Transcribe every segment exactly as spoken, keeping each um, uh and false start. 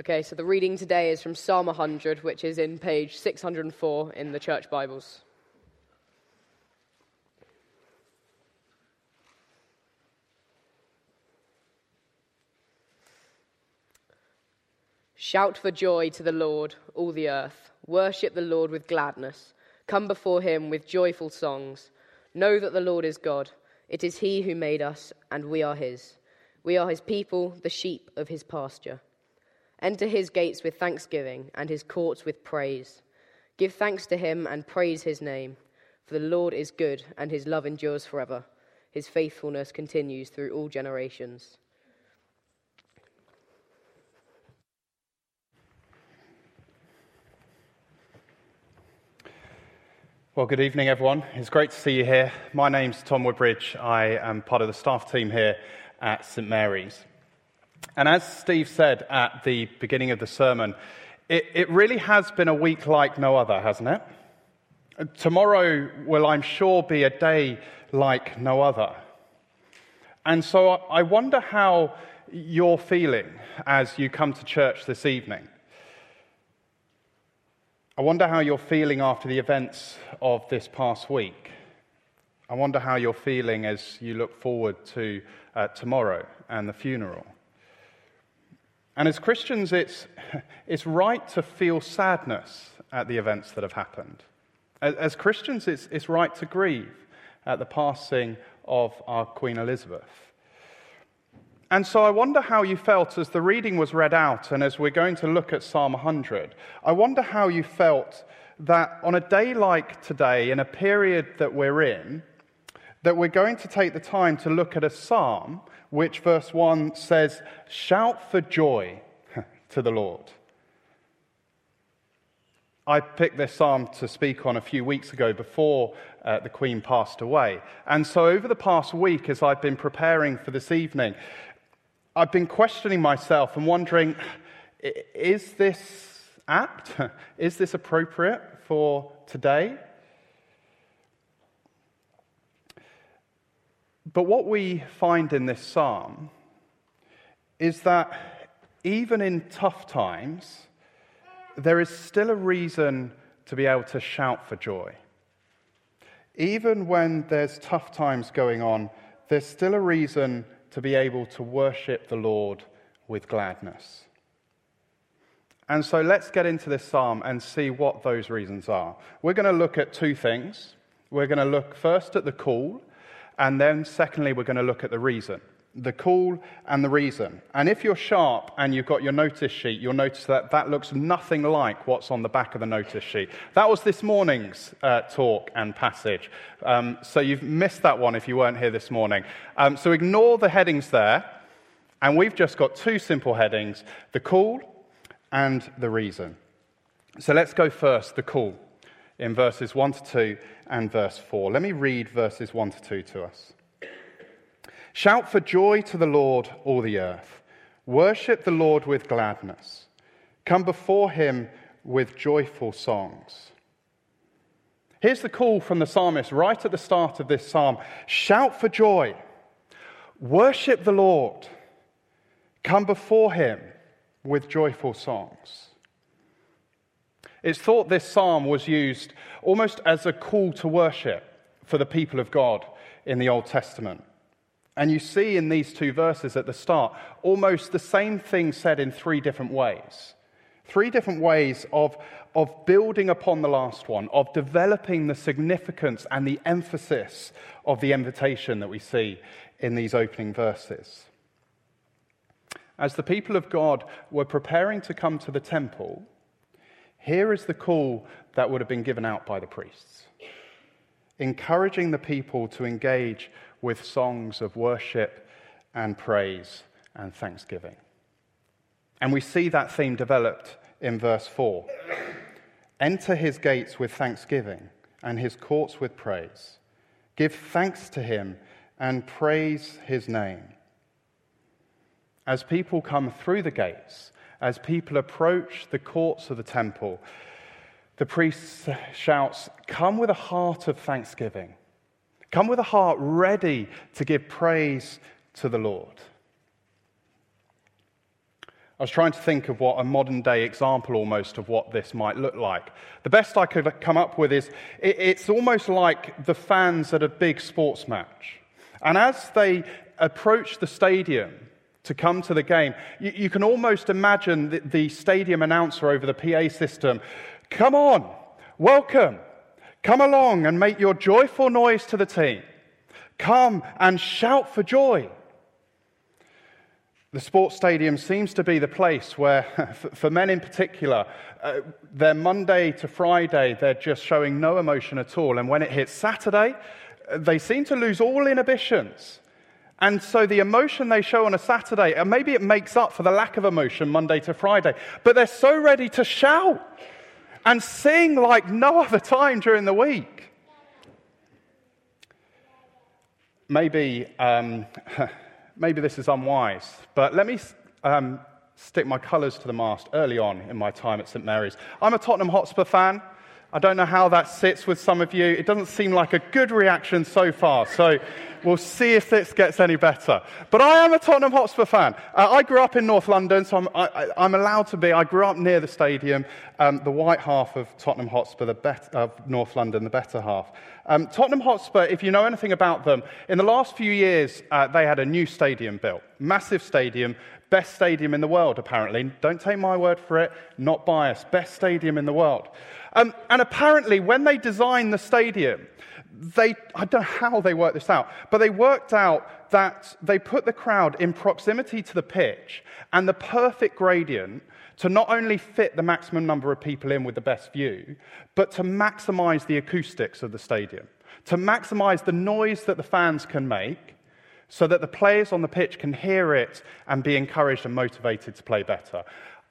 Okay, so the reading today is from Psalm one hundred, which is in page six hundred four in the Church Bibles. Shout for joy to the Lord, all the earth. Worship the Lord with gladness. Come before him with joyful songs. Know that the Lord is God. It is he who made us, and we are his. We are his people, the sheep of his pasture. Enter his gates with thanksgiving and his courts with praise. Give thanks to him and praise his name. For the Lord is good and his love endures forever. His faithfulness continues through all generations. Well, good evening, everyone. It's great to see you here. My name's Tom Woodbridge. I am part of the staff team here at Saint Mary's. And as Steve said at the beginning of the sermon, it, it really has been a week like no other, hasn't it? Tomorrow will, I'm sure, be a day like no other. And so I wonder how you're feeling as you come to church this evening. I wonder how you're feeling after the events of this past week. I wonder how you're feeling as you look forward to uh, tomorrow and the funeral. And as Christians, it's it's right to feel sadness at the events that have happened. As, as Christians, it's it's right to grieve at the passing of our Queen Elizabeth. And so I wonder how you felt as the reading was read out, and as we're going to look at Psalm one hundred, I wonder how you felt that on a day like today, in a period that we're in, that we're going to take the time to look at a psalm which verse one says, "Shout for joy to the Lord." I picked this psalm to speak on a few weeks ago before uh, the Queen passed away. And so over the past week, as I've been preparing for this evening, I've been questioning myself and wondering, is this apt? Is this appropriate for today? But what we find in this psalm is that even in tough times, there is still a reason to be able to shout for joy. Even when there's tough times going on, there's still a reason to be able to worship the Lord with gladness. And so let's get into this psalm and see what those reasons are. We're going to look at two things. We're going to look first at the call, and then secondly, we're going to look at the reason. The call and the reason. And if you're sharp and you've got your notice sheet, you'll notice that that looks nothing like what's on the back of the notice sheet. That was this morning's uh, talk and passage. Um, so you've missed that one if you weren't here this morning. Um, so ignore the headings there. And we've just got two simple headings, the call and the reason. So let's go first, the call, in verses one to two and verse four. Let me read verses one to two to us. Shout for joy to the Lord, all the earth. Worship the Lord with gladness. Come before him with joyful songs. Here's the call from the psalmist right at the start of this psalm. Shout for joy. Worship the Lord. Come before him with joyful songs. It's thought this psalm was used almost as a call to worship for the people of God in the Old Testament. And you see in these two verses at the start, almost the same thing said in three different ways. Three different ways of, of building upon the last one, of developing the significance and the emphasis of the invitation that we see in these opening verses. As the people of God were preparing to come to the temple, here is the call that would have been given out by the priests, encouraging the people to engage with songs of worship and praise and thanksgiving. And we see that theme developed in verse four. Enter his gates with thanksgiving and his courts with praise. Give thanks to him and praise his name. As people come through the gates, as people approach the courts of the temple, the priest shouts, come with a heart of thanksgiving. Come with a heart ready to give praise to the Lord. I was trying to think of what a modern day example almost of what this might look like. The best I could come up with is it, it's almost like the fans at a big sports match. And as they approach the stadium to come to the game, you, you can almost imagine the, the stadium announcer over the P A system, "Come on, welcome, come along and make your joyful noise to the team. Come and shout for joy." The sports stadium seems to be the place where, for men in particular, uh, their Monday to Friday, they're just showing no emotion at all. And when it hits Saturday, they seem to lose all inhibitions. And so the emotion they show on a Saturday, and maybe it makes up for the lack of emotion Monday to Friday, but they're so ready to shout and sing like no other time during the week. Maybe... Um, Maybe this is unwise, but let me um, stick my colours to the mast early on in my time at Saint Mary's. I'm a Tottenham Hotspur fan. I don't know how that sits with some of you. It doesn't seem like a good reaction so far, so we'll see if this gets any better. But I am a Tottenham Hotspur fan. Uh, I grew up in North London, so I'm, I, I'm allowed to be. I grew up near the stadium, um, the white half of Tottenham Hotspur, the bet- of North London, the better half. Um, Tottenham Hotspur, if you know anything about them, in the last few years, uh, they had a new stadium built. Massive stadium, best stadium in the world, apparently. Don't take my word for it, not biased. Best stadium in the world. Um, and apparently, when they designed the stadium, they I don't know how they worked this out, but they worked out that they put the crowd in proximity to the pitch and the perfect gradient to not only fit the maximum number of people in with the best view, but to maximize the acoustics of the stadium, to maximize the noise that the fans can make so that the players on the pitch can hear it and be encouraged and motivated to play better.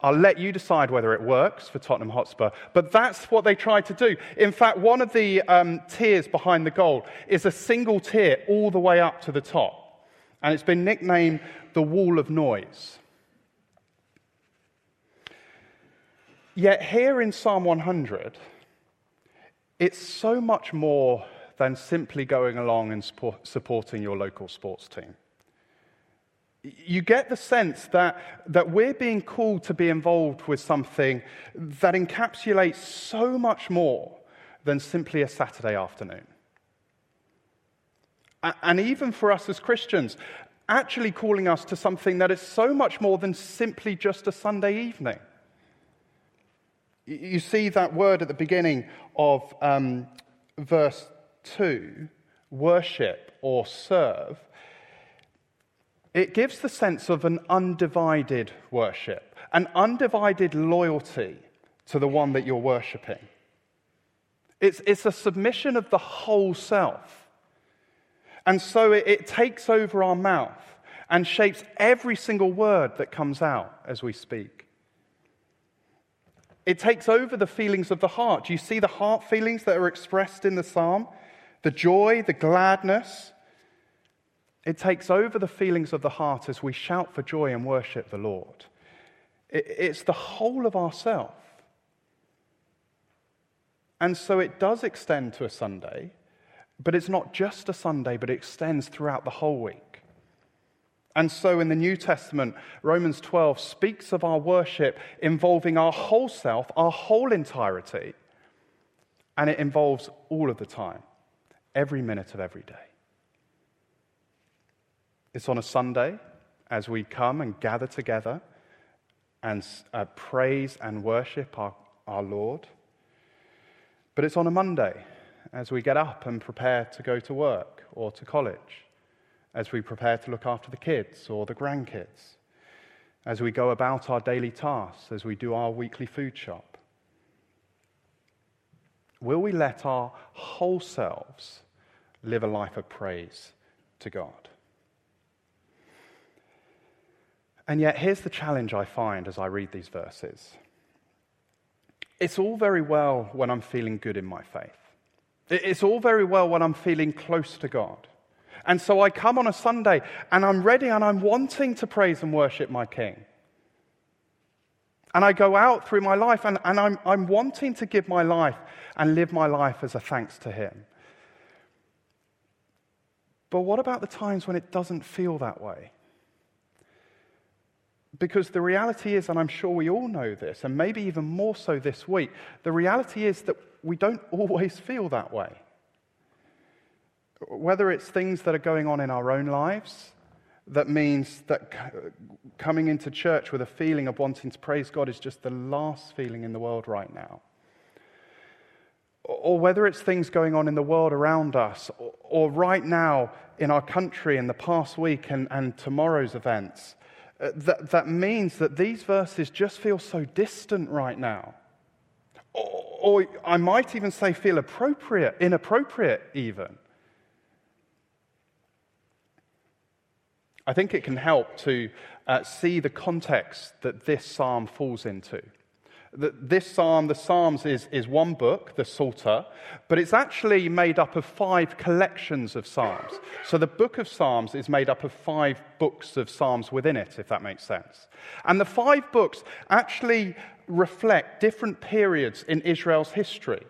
I'll let you decide whether it works for Tottenham Hotspur, but that's what they tried to do. In fact, one of the um, tiers behind the goal is a single tier all the way up to the top, and it's been nicknamed the Wall of Noise. Yet here in Psalm one hundred, it's so much more than simply going along and support, supporting your local sports team. You get the sense that, that we're being called to be involved with something that encapsulates so much more than simply a Saturday afternoon. And even for us as Christians, actually calling us to something that is so much more than simply just a Sunday evening. You see that word at the beginning of um, verse two, worship or serve. It gives the sense of an undivided worship, an undivided loyalty to the one that you're worshipping. It's, it's a submission of the whole self. And so it, it takes over our mouth and shapes every single word that comes out as we speak. It takes over the feelings of the heart. You see the heart feelings that are expressed in the psalm? The joy, the gladness. It takes over the feelings of the heart as we shout for joy and worship the Lord. It's the whole of ourself. And so it does extend to a Sunday, but it's not just a Sunday, but it extends throughout the whole week. And so in the New Testament, Romans twelve speaks of our worship involving our whole self, our whole entirety, and it involves all of the time, every minute of every day. It's on a Sunday as we come and gather together and uh, praise and worship our, our Lord. But it's on a Monday as we get up and prepare to go to work or to college, as we prepare to look after the kids or the grandkids, as we go about our daily tasks, as we do our weekly food shop. Will we let our whole selves live a life of praise to God? And yet, here's the challenge I find as I read these verses. It's all very well when I'm feeling good in my faith. It's all very well when I'm feeling close to God. And so I come on a Sunday, and I'm ready, and I'm wanting to praise and worship my King. And I go out through my life, and, and I'm, I'm wanting to give my life and live my life as a thanks to Him. But what about the times when it doesn't feel that way? Because the reality is, and I'm sure we all know this, and maybe even more so this week, the reality is that we don't always feel that way. Whether it's things that are going on in our own lives, that means that coming into church with a feeling of wanting to praise God is just the last feeling in the world right now. Or whether it's things going on in the world around us, or right now in our country in the past week and, and tomorrow's events, That, that means that these verses just feel so distant right now. Or, or I might even say feel appropriate, inappropriate even. I think it can help to uh, see the context that this psalm falls into. That this psalm, the Psalms, is, is one book, the Psalter, but it's actually made up of five collections of psalms. So the book of Psalms is made up of five books of psalms within it, if that makes sense. And the five books actually reflect different periods in Israel's history.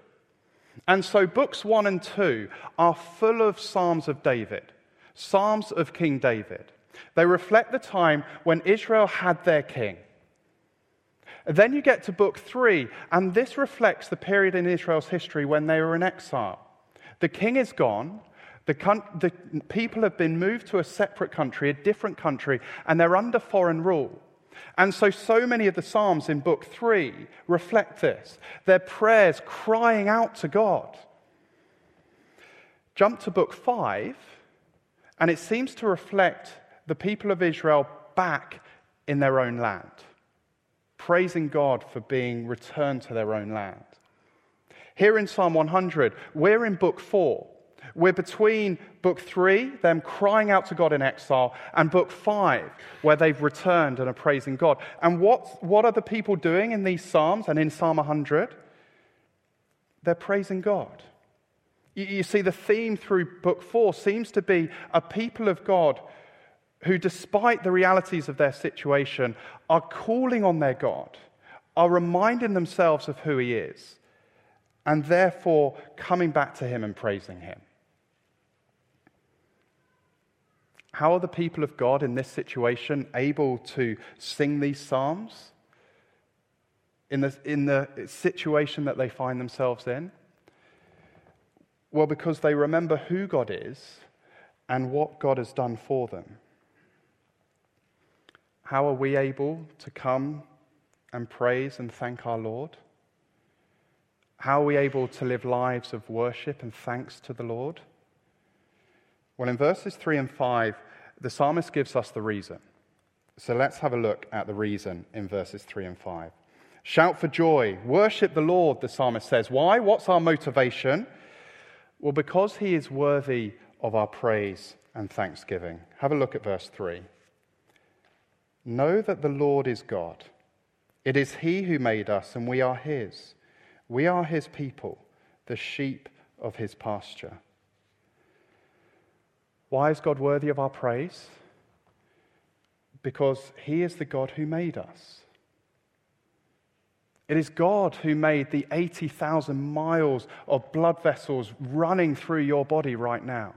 And so books one and two are full of psalms of David, psalms of King David. They reflect the time when Israel had their king. Then you get to book three, and this reflects the period in Israel's history when they were in exile. The king is gone, the, con- the people have been moved to a separate country, a different country, and they're under foreign rule. And so, so many of the Psalms in book three reflect this. Their prayers crying out to God. Jump to book five, and it seems to reflect the people of Israel back in their own land, praising God for being returned to their own land. Here in Psalm one hundred, we're in book four. We're between book three, them crying out to God in exile, and book five, where they've returned and are praising God. And what, what are the people doing in these Psalms and in Psalm one hundred? They're praising God. You, you see, the theme through book four seems to be a people of God who, despite the realities of their situation, are calling on their God, are reminding themselves of who he is, and therefore coming back to him and praising him. How are the people of God in this situation able to sing these psalms in the, in the situation that they find themselves in? Well, because they remember who God is and what God has done for them. How are we able to come and praise and thank our Lord? How are we able to live lives of worship and thanks to the Lord? Well, in verses three and five, the psalmist gives us the reason. So let's have a look at the reason in verses three and five. Shout for joy, worship the Lord, the psalmist says. Why? What's our motivation? Well, because he is worthy of our praise and thanksgiving. Have a look at verse three. Know that the Lord is God. It is he who made us, and we are his. We are his people, the sheep of his pasture. Why is God worthy of our praise? Because he is the God who made us. It is God who made the eighty thousand miles of blood vessels running through your body right now.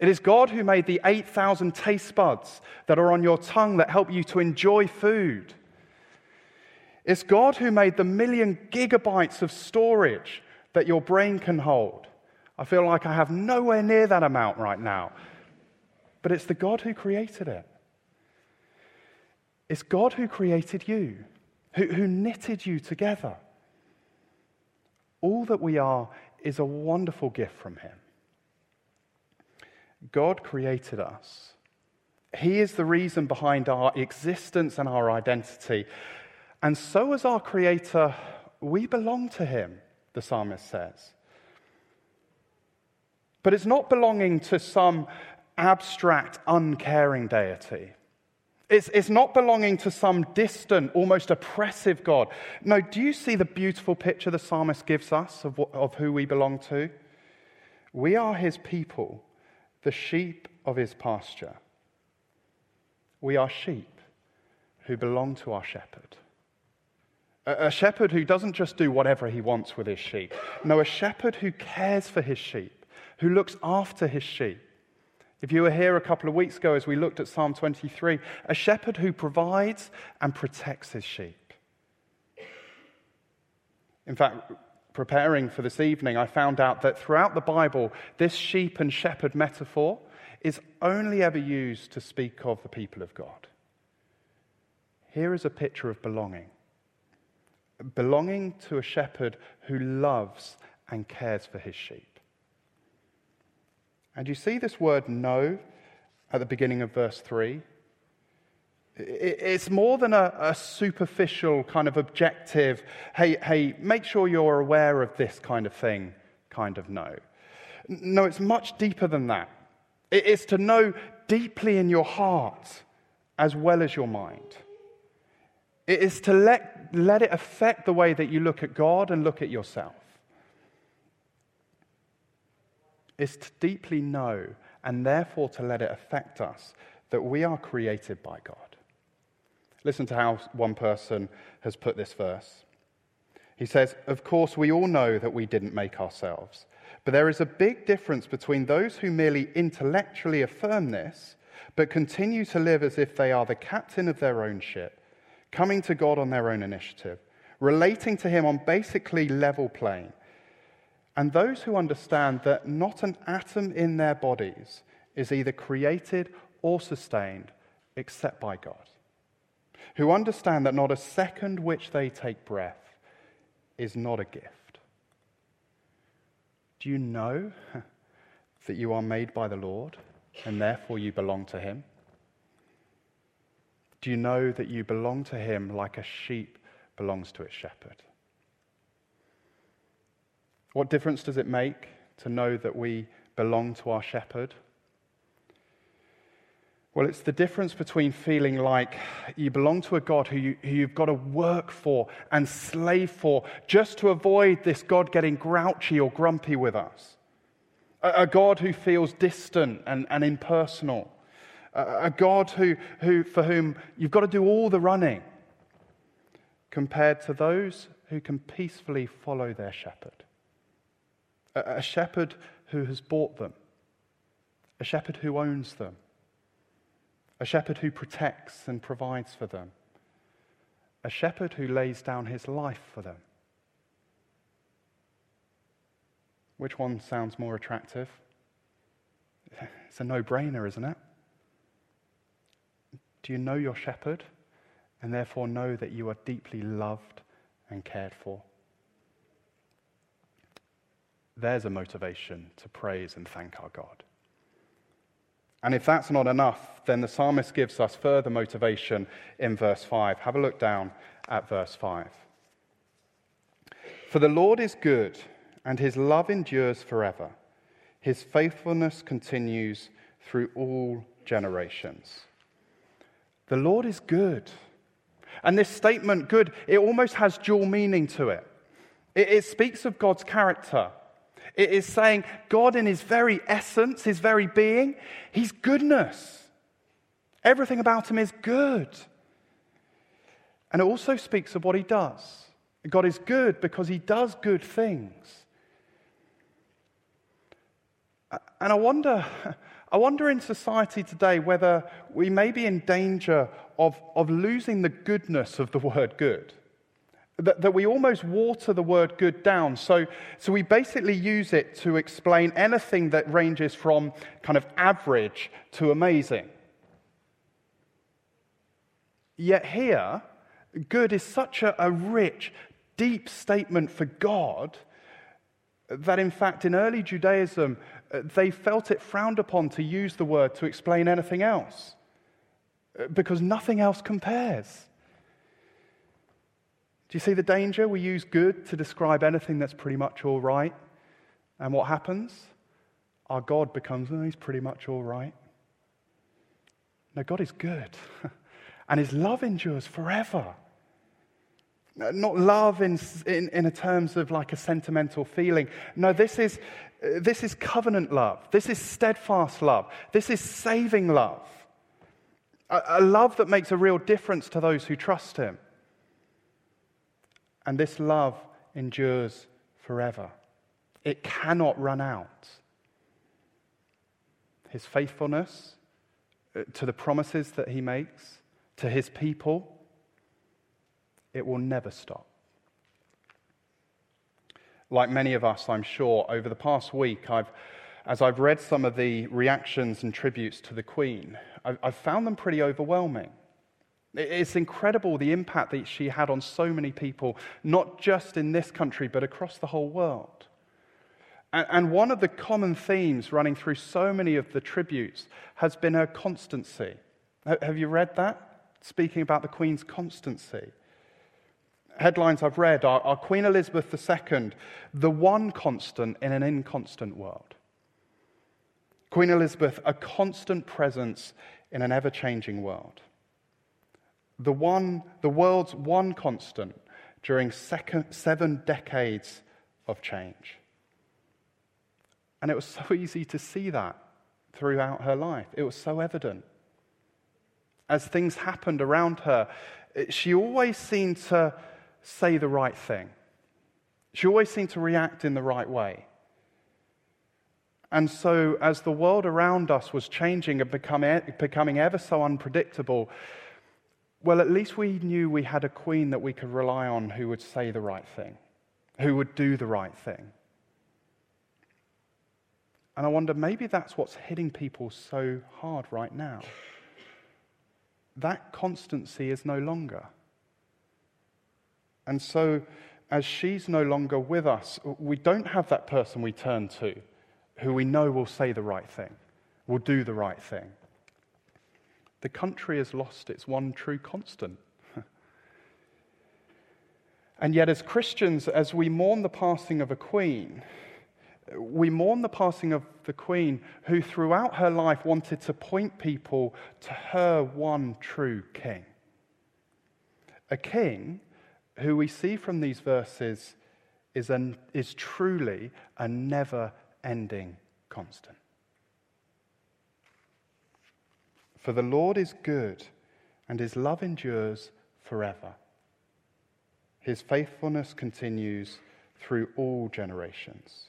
It is God who made the eight thousand taste buds that are on your tongue that help you to enjoy food. It's God who made the million gigabytes of storage that your brain can hold. I feel like I have nowhere near that amount right now. But it's the God who created it. It's God who created you, who, who knitted you together. All that we are is a wonderful gift from him. God created us. He is the reason behind our existence and our identity. And so as our Creator, we belong to him, the psalmist says. But it's not belonging to some abstract, uncaring deity. It's, it's not belonging to some distant, almost oppressive God. No, do you see the beautiful picture the psalmist gives us of, what, of who we belong to? We are his people, the sheep of his pasture. We are sheep who belong to our shepherd. A shepherd who doesn't just do whatever he wants with his sheep. No, a shepherd who cares for his sheep, who looks after his sheep. If you were here a couple of weeks ago as we looked at Psalm twenty-three, a shepherd who provides and protects his sheep. In fact, preparing for this evening, I found out that throughout the Bible, this sheep and shepherd metaphor is only ever used to speak of the people of God. Here is a picture of belonging. Belonging to a shepherd who loves and cares for his sheep. And you see this word "know" at the beginning of verse three. It's more than a, a superficial kind of objective, hey, hey, make sure you're aware of this kind of thing, kind of know. No, it's much deeper than that. It's to know deeply in your heart as well as your mind. It is to let, let it affect the way that you look at God and look at yourself. Is to deeply know and therefore to let it affect us that we are created by God. Listen to how one person has put this verse. He says, "Of course, we all know that we didn't make ourselves, but there is a big difference between those who merely intellectually affirm this, but continue to live as if they are the captain of their own ship, coming to God on their own initiative, relating to Him on basically level plane, and those who understand that not an atom in their bodies is either created or sustained except by God, who understand that not a second which they take breath is not a gift. Do you know that you are made by the Lord and therefore you belong to Him? Do you know that you belong to Him like a sheep belongs to its shepherd?" What difference does it make to know that we belong to our shepherd? Well, it's the difference between feeling like you belong to a God who, you, who you've got to work for and slave for just to avoid this God getting grouchy or grumpy with us. A, a God who feels distant and, and impersonal. A, a God who, who, for whom you've got to do all the running, compared to those who can peacefully follow their shepherd. A shepherd who has bought them, a shepherd who owns them, a shepherd who protects and provides for them, a shepherd who lays down his life for them. Which one sounds more attractive? It's a no-brainer, isn't it? Do you know your shepherd and therefore know that you are deeply loved and cared for? There's a motivation to praise and thank our God. And if that's not enough, then the psalmist gives us further motivation in verse five. Have a look down at verse five. "For the Lord is good, and his love endures forever. His faithfulness continues through all generations." The Lord is good. And this statement, good, it almost has dual meaning to it. It, it speaks of God's character. It is saying God in his very essence, his very being, he's goodness. Everything about him is good. And it also speaks of what he does. God is good because he does good things. And I wonder, I wonder in society today whether we may be in danger of, of losing the goodness of the word good. That we almost water the word good down. So, so we basically use it to explain anything that ranges from kind of average to amazing. Yet here, good is such a, a rich, deep statement for God that in fact in early Judaism, they felt it frowned upon to use the word to explain anything else, because nothing else compares. Do you see the danger? We use good to describe anything that's pretty much all right. And what happens? Our God becomes, oh, he's pretty much all right. No, God is good. And his love endures forever. Not love in, in, in terms of like a sentimental feeling. No, this is, this is covenant love. This is steadfast love. This is saving love. A, a love that makes a real difference to those who trust him. And this love endures forever. It cannot run out. his faithfulness, to the promises that he makes, to his people. It will never stop. Like many of us, I'm sure, over the past week, I've, as I've read some of the reactions and tributes to the Queen, I've, I've found them pretty overwhelming. It's incredible the impact that she had on so many people, not just in this country, but across the whole world. And, and one of the common themes running through so many of the tributes has been her constancy. Have you read that? Speaking about the Queen's constancy. Headlines I've read are, are Queen Elizabeth the Second, the one constant in an inconstant world. Queen Elizabeth, a constant presence in an ever-changing world. The one, the world's one constant during second, seven decades of change. And it was so easy to see that throughout her life. It was so evident. As things happened around her, she always seemed to say the right thing. She always seemed to react in the right way. And so as the world around us was changing and becoming, becoming ever so unpredictable, well, at least we knew we had a queen that we could rely on who would say the right thing, who would do the right thing. And I wonder, maybe that's what's hitting people so hard right now. That constancy is no longer. And so, as she's no longer with us, we don't have that person we turn to who we know will say the right thing, will do the right thing. The country has lost its one true constant. And yet, as Christians, as we mourn the passing of a queen, we mourn the passing of the queen who throughout her life wanted to point people to her one true king. A king who we see from these verses is, an, is truly a never-ending constant. For the Lord is good, and his love endures forever. His faithfulness continues through all generations.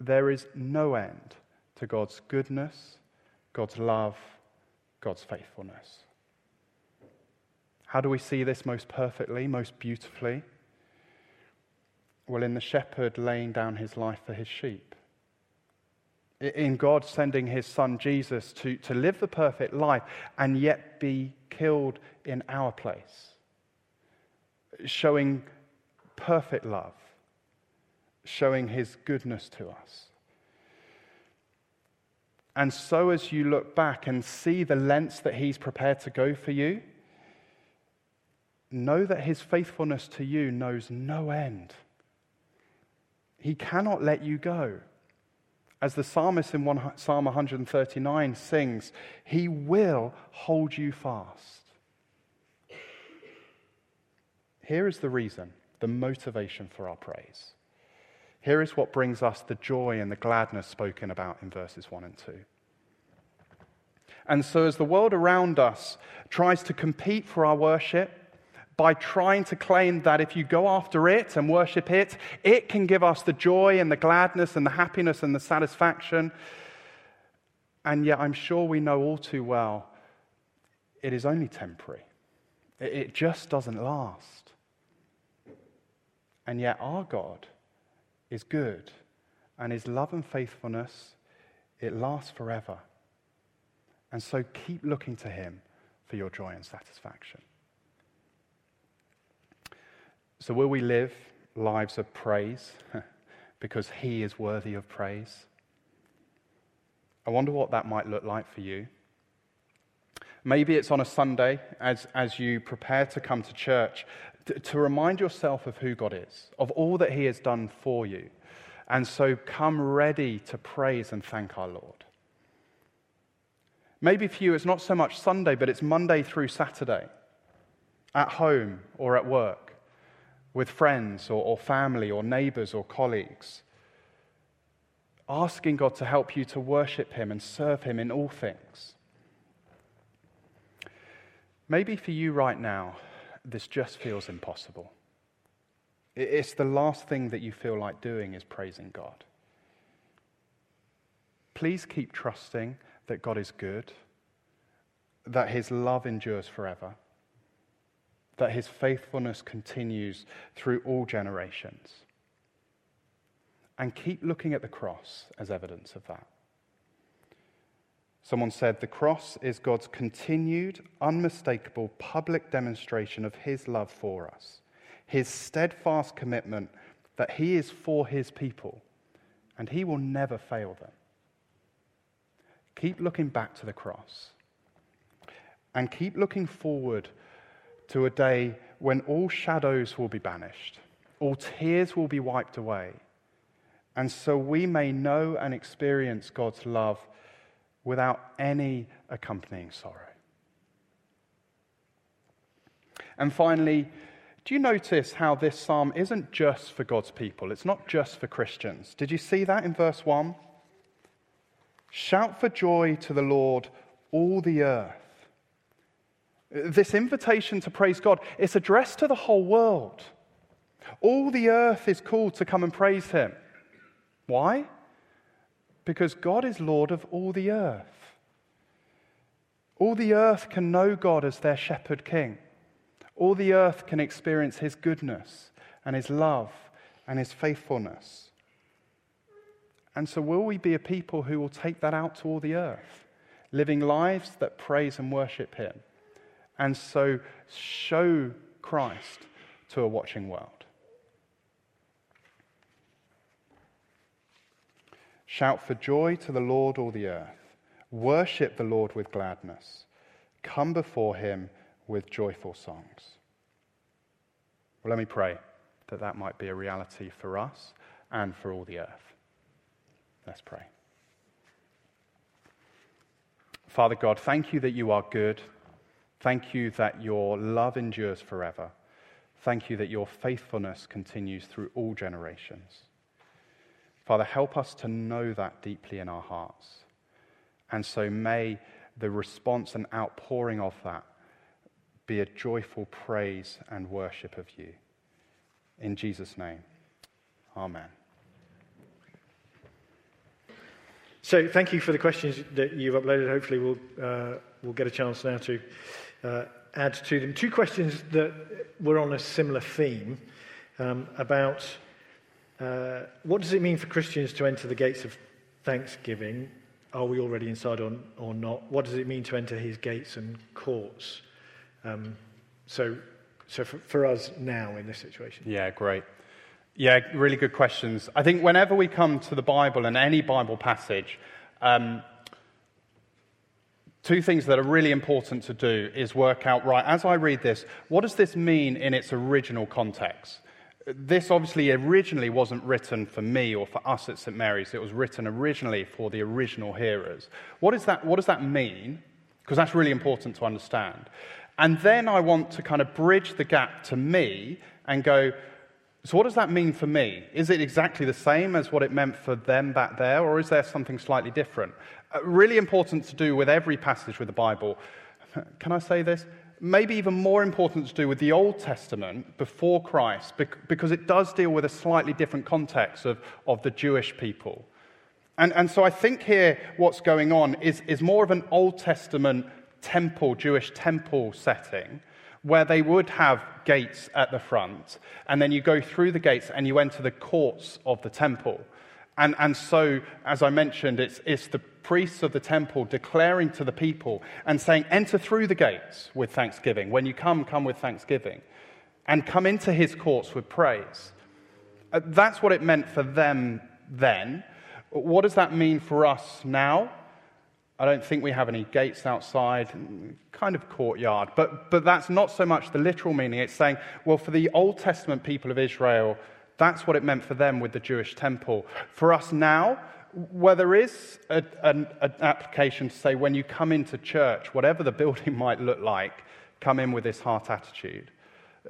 There is no end to God's goodness, God's love, God's faithfulness. How do we see this most perfectly, most beautifully? Well, in the shepherd laying down his life for his sheep. In God sending his son Jesus to, to live the perfect life and yet be killed in our place. Showing perfect love. Showing his goodness to us. And so as you look back and see the lengths that he's prepared to go for you, know that his faithfulness to you knows no end. He cannot let you go. As the psalmist in Psalm one thirty-nine sings, he will hold you fast. Here is the reason, the motivation for our praise. Here is what brings us the joy and the gladness spoken about in verses one and two. And so as the world around us tries to compete for our worship by trying to claim that if you go after it and worship it, it can give us the joy and the gladness and the happiness and the satisfaction. And yet I'm sure we know all too well it is only temporary. It just doesn't last. And yet our God is good, and his love and faithfulness, it lasts forever. And so keep looking to him for your joy and satisfaction. So will we live lives of praise because he is worthy of praise? I wonder what that might look like for you. Maybe it's on a Sunday as, as you prepare to come to church to, to remind yourself of who God is, of all that he has done for you. And so come ready to praise and thank our Lord. Maybe for you it's not so much Sunday, but it's Monday through Saturday, at home or at work, with friends or, or family or neighbors or colleagues, asking God to help you to worship him and serve him in all things. Maybe for you right now, this just feels impossible. It's the last thing that you feel like doing is praising God. Please keep trusting that God is good, that his love endures forever, that his faithfulness continues through all generations. And keep looking at the cross as evidence of that. Someone said, the cross is God's continued, unmistakable public demonstration of his love for us, his steadfast commitment that he is for his people, and he will never fail them. Keep looking back to the cross, and keep looking forward to a day when all shadows will be banished, all tears will be wiped away, and so we may know and experience God's love without any accompanying sorrow. And finally, do you notice how this psalm isn't just for God's people? It's not just for Christians. Did you see that in verse one? Shout for joy to the Lord, all the earth. This invitation to praise God, it's addressed to the whole world. All the earth is called to come and praise him. Why? Because God is Lord of all the earth. All the earth can know God as their shepherd king. All the earth can experience his goodness and his love and his faithfulness. And so will we be a people who will take that out to all the earth, living lives that praise and worship him, and so show Christ to a watching world? Shout for joy to the Lord, all the earth. Worship the Lord with gladness. Come before him with joyful songs. Well, let me pray that that might be a reality for us and for all the earth. Let's pray. Father God, thank you that you are good. Thank you that your love endures forever. Thank you that your faithfulness continues through all generations. Father, help us to know that deeply in our hearts. And so may the response and outpouring of that be a joyful praise and worship of you. In Jesus' name, amen. So thank you for the questions that you've uploaded. Hopefully we'll, uh, we'll get a chance now to uh, add to them. Two questions that were on a similar theme um, about... Uh, what does it mean for Christians to enter the gates of thanksgiving? Are we already inside or, or not? What does it mean to enter his gates and courts? Um, so so for, for us now in this situation. Yeah, great. Yeah, really good questions. I think whenever we come to the Bible and any Bible passage, um, two things that are really important to do is work out, right, as I read this, what does this mean in its original context? This obviously originally wasn't written for me or for us at Saint Mary's. It was written originally for the original hearers. What is that? What does that mean? Because that's really important to understand. And then I want to kind of bridge the gap to me and go, so what does that mean for me? Is it exactly the same as what it meant for them back there, or is there something slightly different? Uh, really important to do with every passage with the Bible. Can I say this? Maybe even more important to do with the Old Testament before Christ, because it does deal with a slightly different context of, of the Jewish people. And, and so I think here what's going on is, is more of an Old Testament temple, Jewish temple setting, where they would have gates at the front, and then you go through the gates and you enter the courts of the temple. And, and so, as I mentioned, it's, it's the priests of the temple declaring to the people and saying, enter through the gates with thanksgiving. When you come, come with thanksgiving. And come into his courts with praise. That's what it meant for them then. What does that mean for us now? I don't think we have any gates outside, kind of courtyard. But, but that's not so much the literal meaning. It's saying, well, for the Old Testament people of Israel, that's what it meant for them with the Jewish temple. For us now, where there is a, an, an application to say, when you come into church, whatever the building might look like, come in with this heart attitude.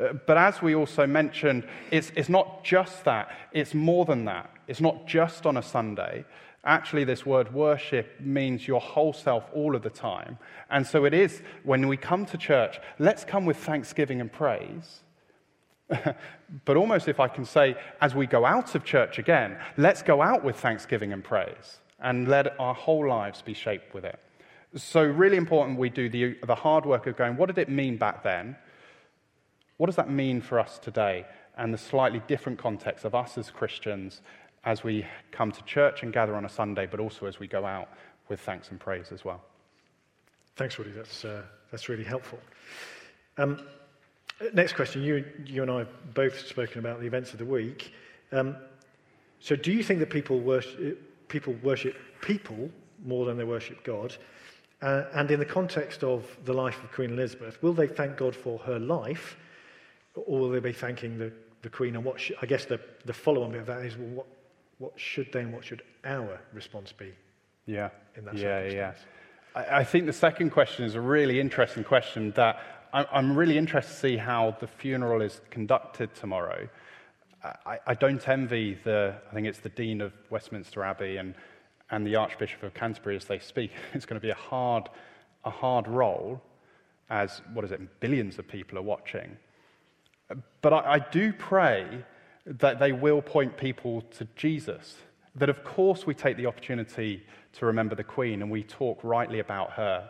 Uh, but as we also mentioned, it's, it's not just that. It's more than that. It's not just on a Sunday. Actually, this word worship means your whole self all of the time. And so it is, when we come to church, let's come with thanksgiving and praise. But almost if I can say, as we go out of church again, let's go out with thanksgiving and praise. and let our whole lives be shaped with it. So really important we do the, the hard work of going, what did it mean back then? What does that mean for us today? And the slightly different context of us as Christians as we come to church and gather on a Sunday, but also as we go out with thanks and praise as well. Thanks, Woody. That's uh, that's really helpful. Um, next question. You you and I have both spoken about the events of the week. Um, so, do you think that people worship people worship people more than they worship God? Uh, and in the context of the life of Queen Elizabeth, will they thank God for her life, or will they be thanking the, the Queen? And what sh- I guess the the follow-on bit of that is, well, what what should they and what should our response be? Yeah. In that yeah, circumstance? Yeah. I think the second question is a really interesting question that I'm really interested to see how the funeral is conducted tomorrow. I don't envy the, I think it's the Dean of Westminster Abbey and, and the Archbishop of Canterbury as they speak. It's going to be a hard, a hard role as, what is it, billions of people are watching. But I, I do pray that they will point people to Jesus. That, of course, we take the opportunity to remember the Queen and we talk rightly about her.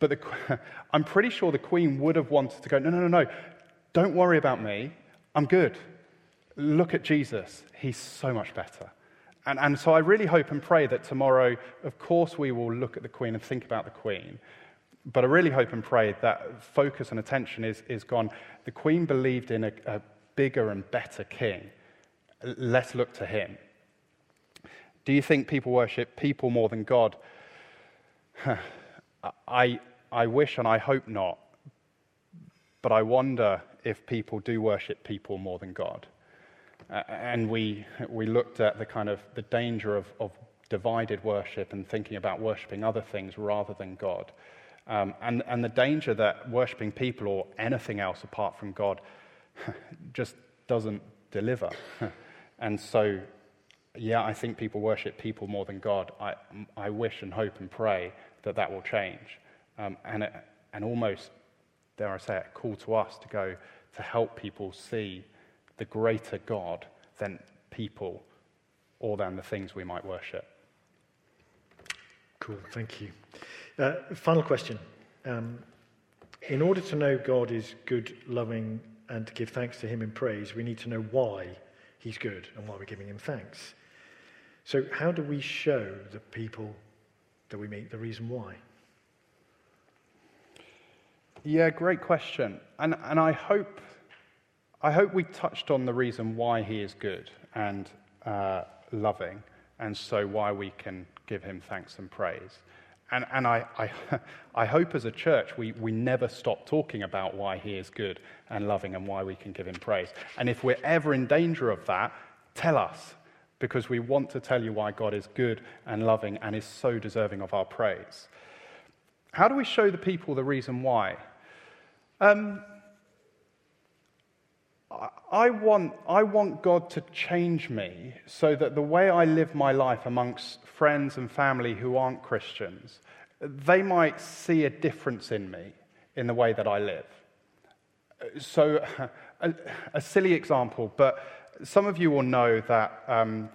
But the, I'm pretty sure the Queen would have wanted to go, no, no, no, no, don't worry about me. I'm good. Look at Jesus. He's so much better. And, and so I really hope and pray that tomorrow, of course, we will look at the Queen and think about the Queen. But I really hope and pray that focus and attention is, is gone. The Queen believed in a, a bigger and better king. Let's look to him. Do you think people worship people more than God? I I wish and I hope not, but I wonder if people do worship people more than God. Uh, and we we looked at the kind of the danger of, of divided worship and thinking about worshiping other things rather than God, um, and and the danger that worshiping people or anything else apart from God just doesn't deliver, and so. Yeah, I think people worship people more than God. I I wish and hope and pray that that will change. Um, and it, and almost, dare I say it, a call to us to go to help people see the greater God than people or than the things we might worship. Cool, thank you. Uh, final question. Um, in order to know God is good, loving, and to give thanks to him in praise, we need to know why he's good and why we're giving him thanks. So how do we show the people that we meet the reason why? Yeah, great question. And and I hope I hope we touched on the reason why he is good and uh, loving, and so why we can give him thanks and praise. And and I I, I hope as a church we, we never stop talking about why he is good and loving and why we can give him praise. And if we're ever in danger of that, tell us. Because we want to tell you why God is good and loving and is so deserving of our praise. How do we show the people the reason why? Um, I want, I want God to change me so that the way I live my life amongst friends and family who aren't Christians, they might see a difference in me in the way that I live. So, a, a silly example, but some of you will know that um,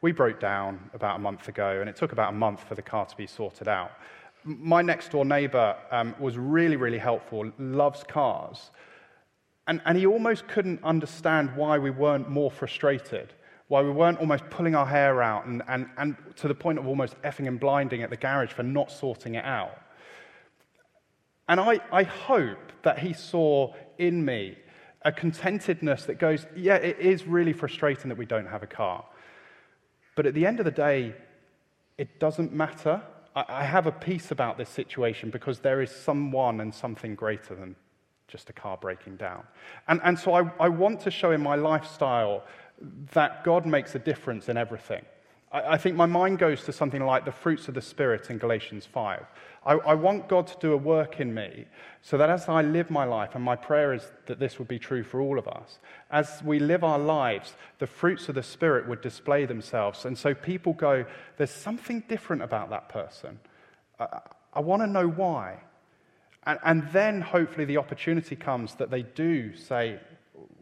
we broke down about a month ago, and it took about a month for the car to be sorted out. My next-door neighbour um, was really, really helpful, loves cars, and, and he almost couldn't understand why we weren't more frustrated, why we weren't almost pulling our hair out and, and, and to the point of almost effing and blinding at the garage for not sorting it out. And I, I hope that he saw in me a contentedness that goes, yeah, it is really frustrating that we don't have a car. But at the end of the day, it doesn't matter. I have a peace about this situation because there is someone and something greater than just a car breaking down. And, and so I, I want to show in my lifestyle that God makes a difference in everything. I, I think my mind goes to something like the fruits of the Spirit in Galatians five. I, I want God to do a work in me so that as I live my life, and my prayer is that this would be true for all of us, as we live our lives, the fruits of the Spirit would display themselves. And so people go, there's something different about that person. I, I want to know why. And, and then hopefully the opportunity comes that they do say,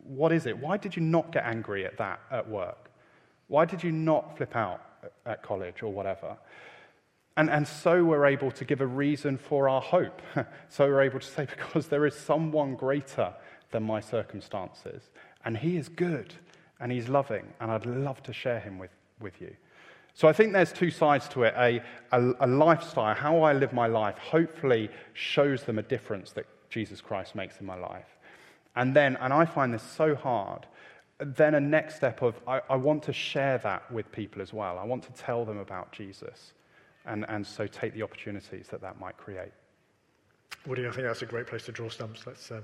what is it? Why did you not get angry at that at work? Why did you not flip out at college or whatever. And, and so we're able to give a reason for our hope. So we're able to say, because there is someone greater than my circumstances, and he is good, and he's loving, and I'd love to share him with, with you. So I think there's two sides to it. A, a, a lifestyle, how I live my life, hopefully shows them a difference that Jesus Christ makes in my life. And then, and I find this so hard, then a next step of, I, I want to share that with people as well. I want to tell them about Jesus. And, and so take the opportunities that that might create. Woody, I think that's a great place to draw stumps. Let's uh,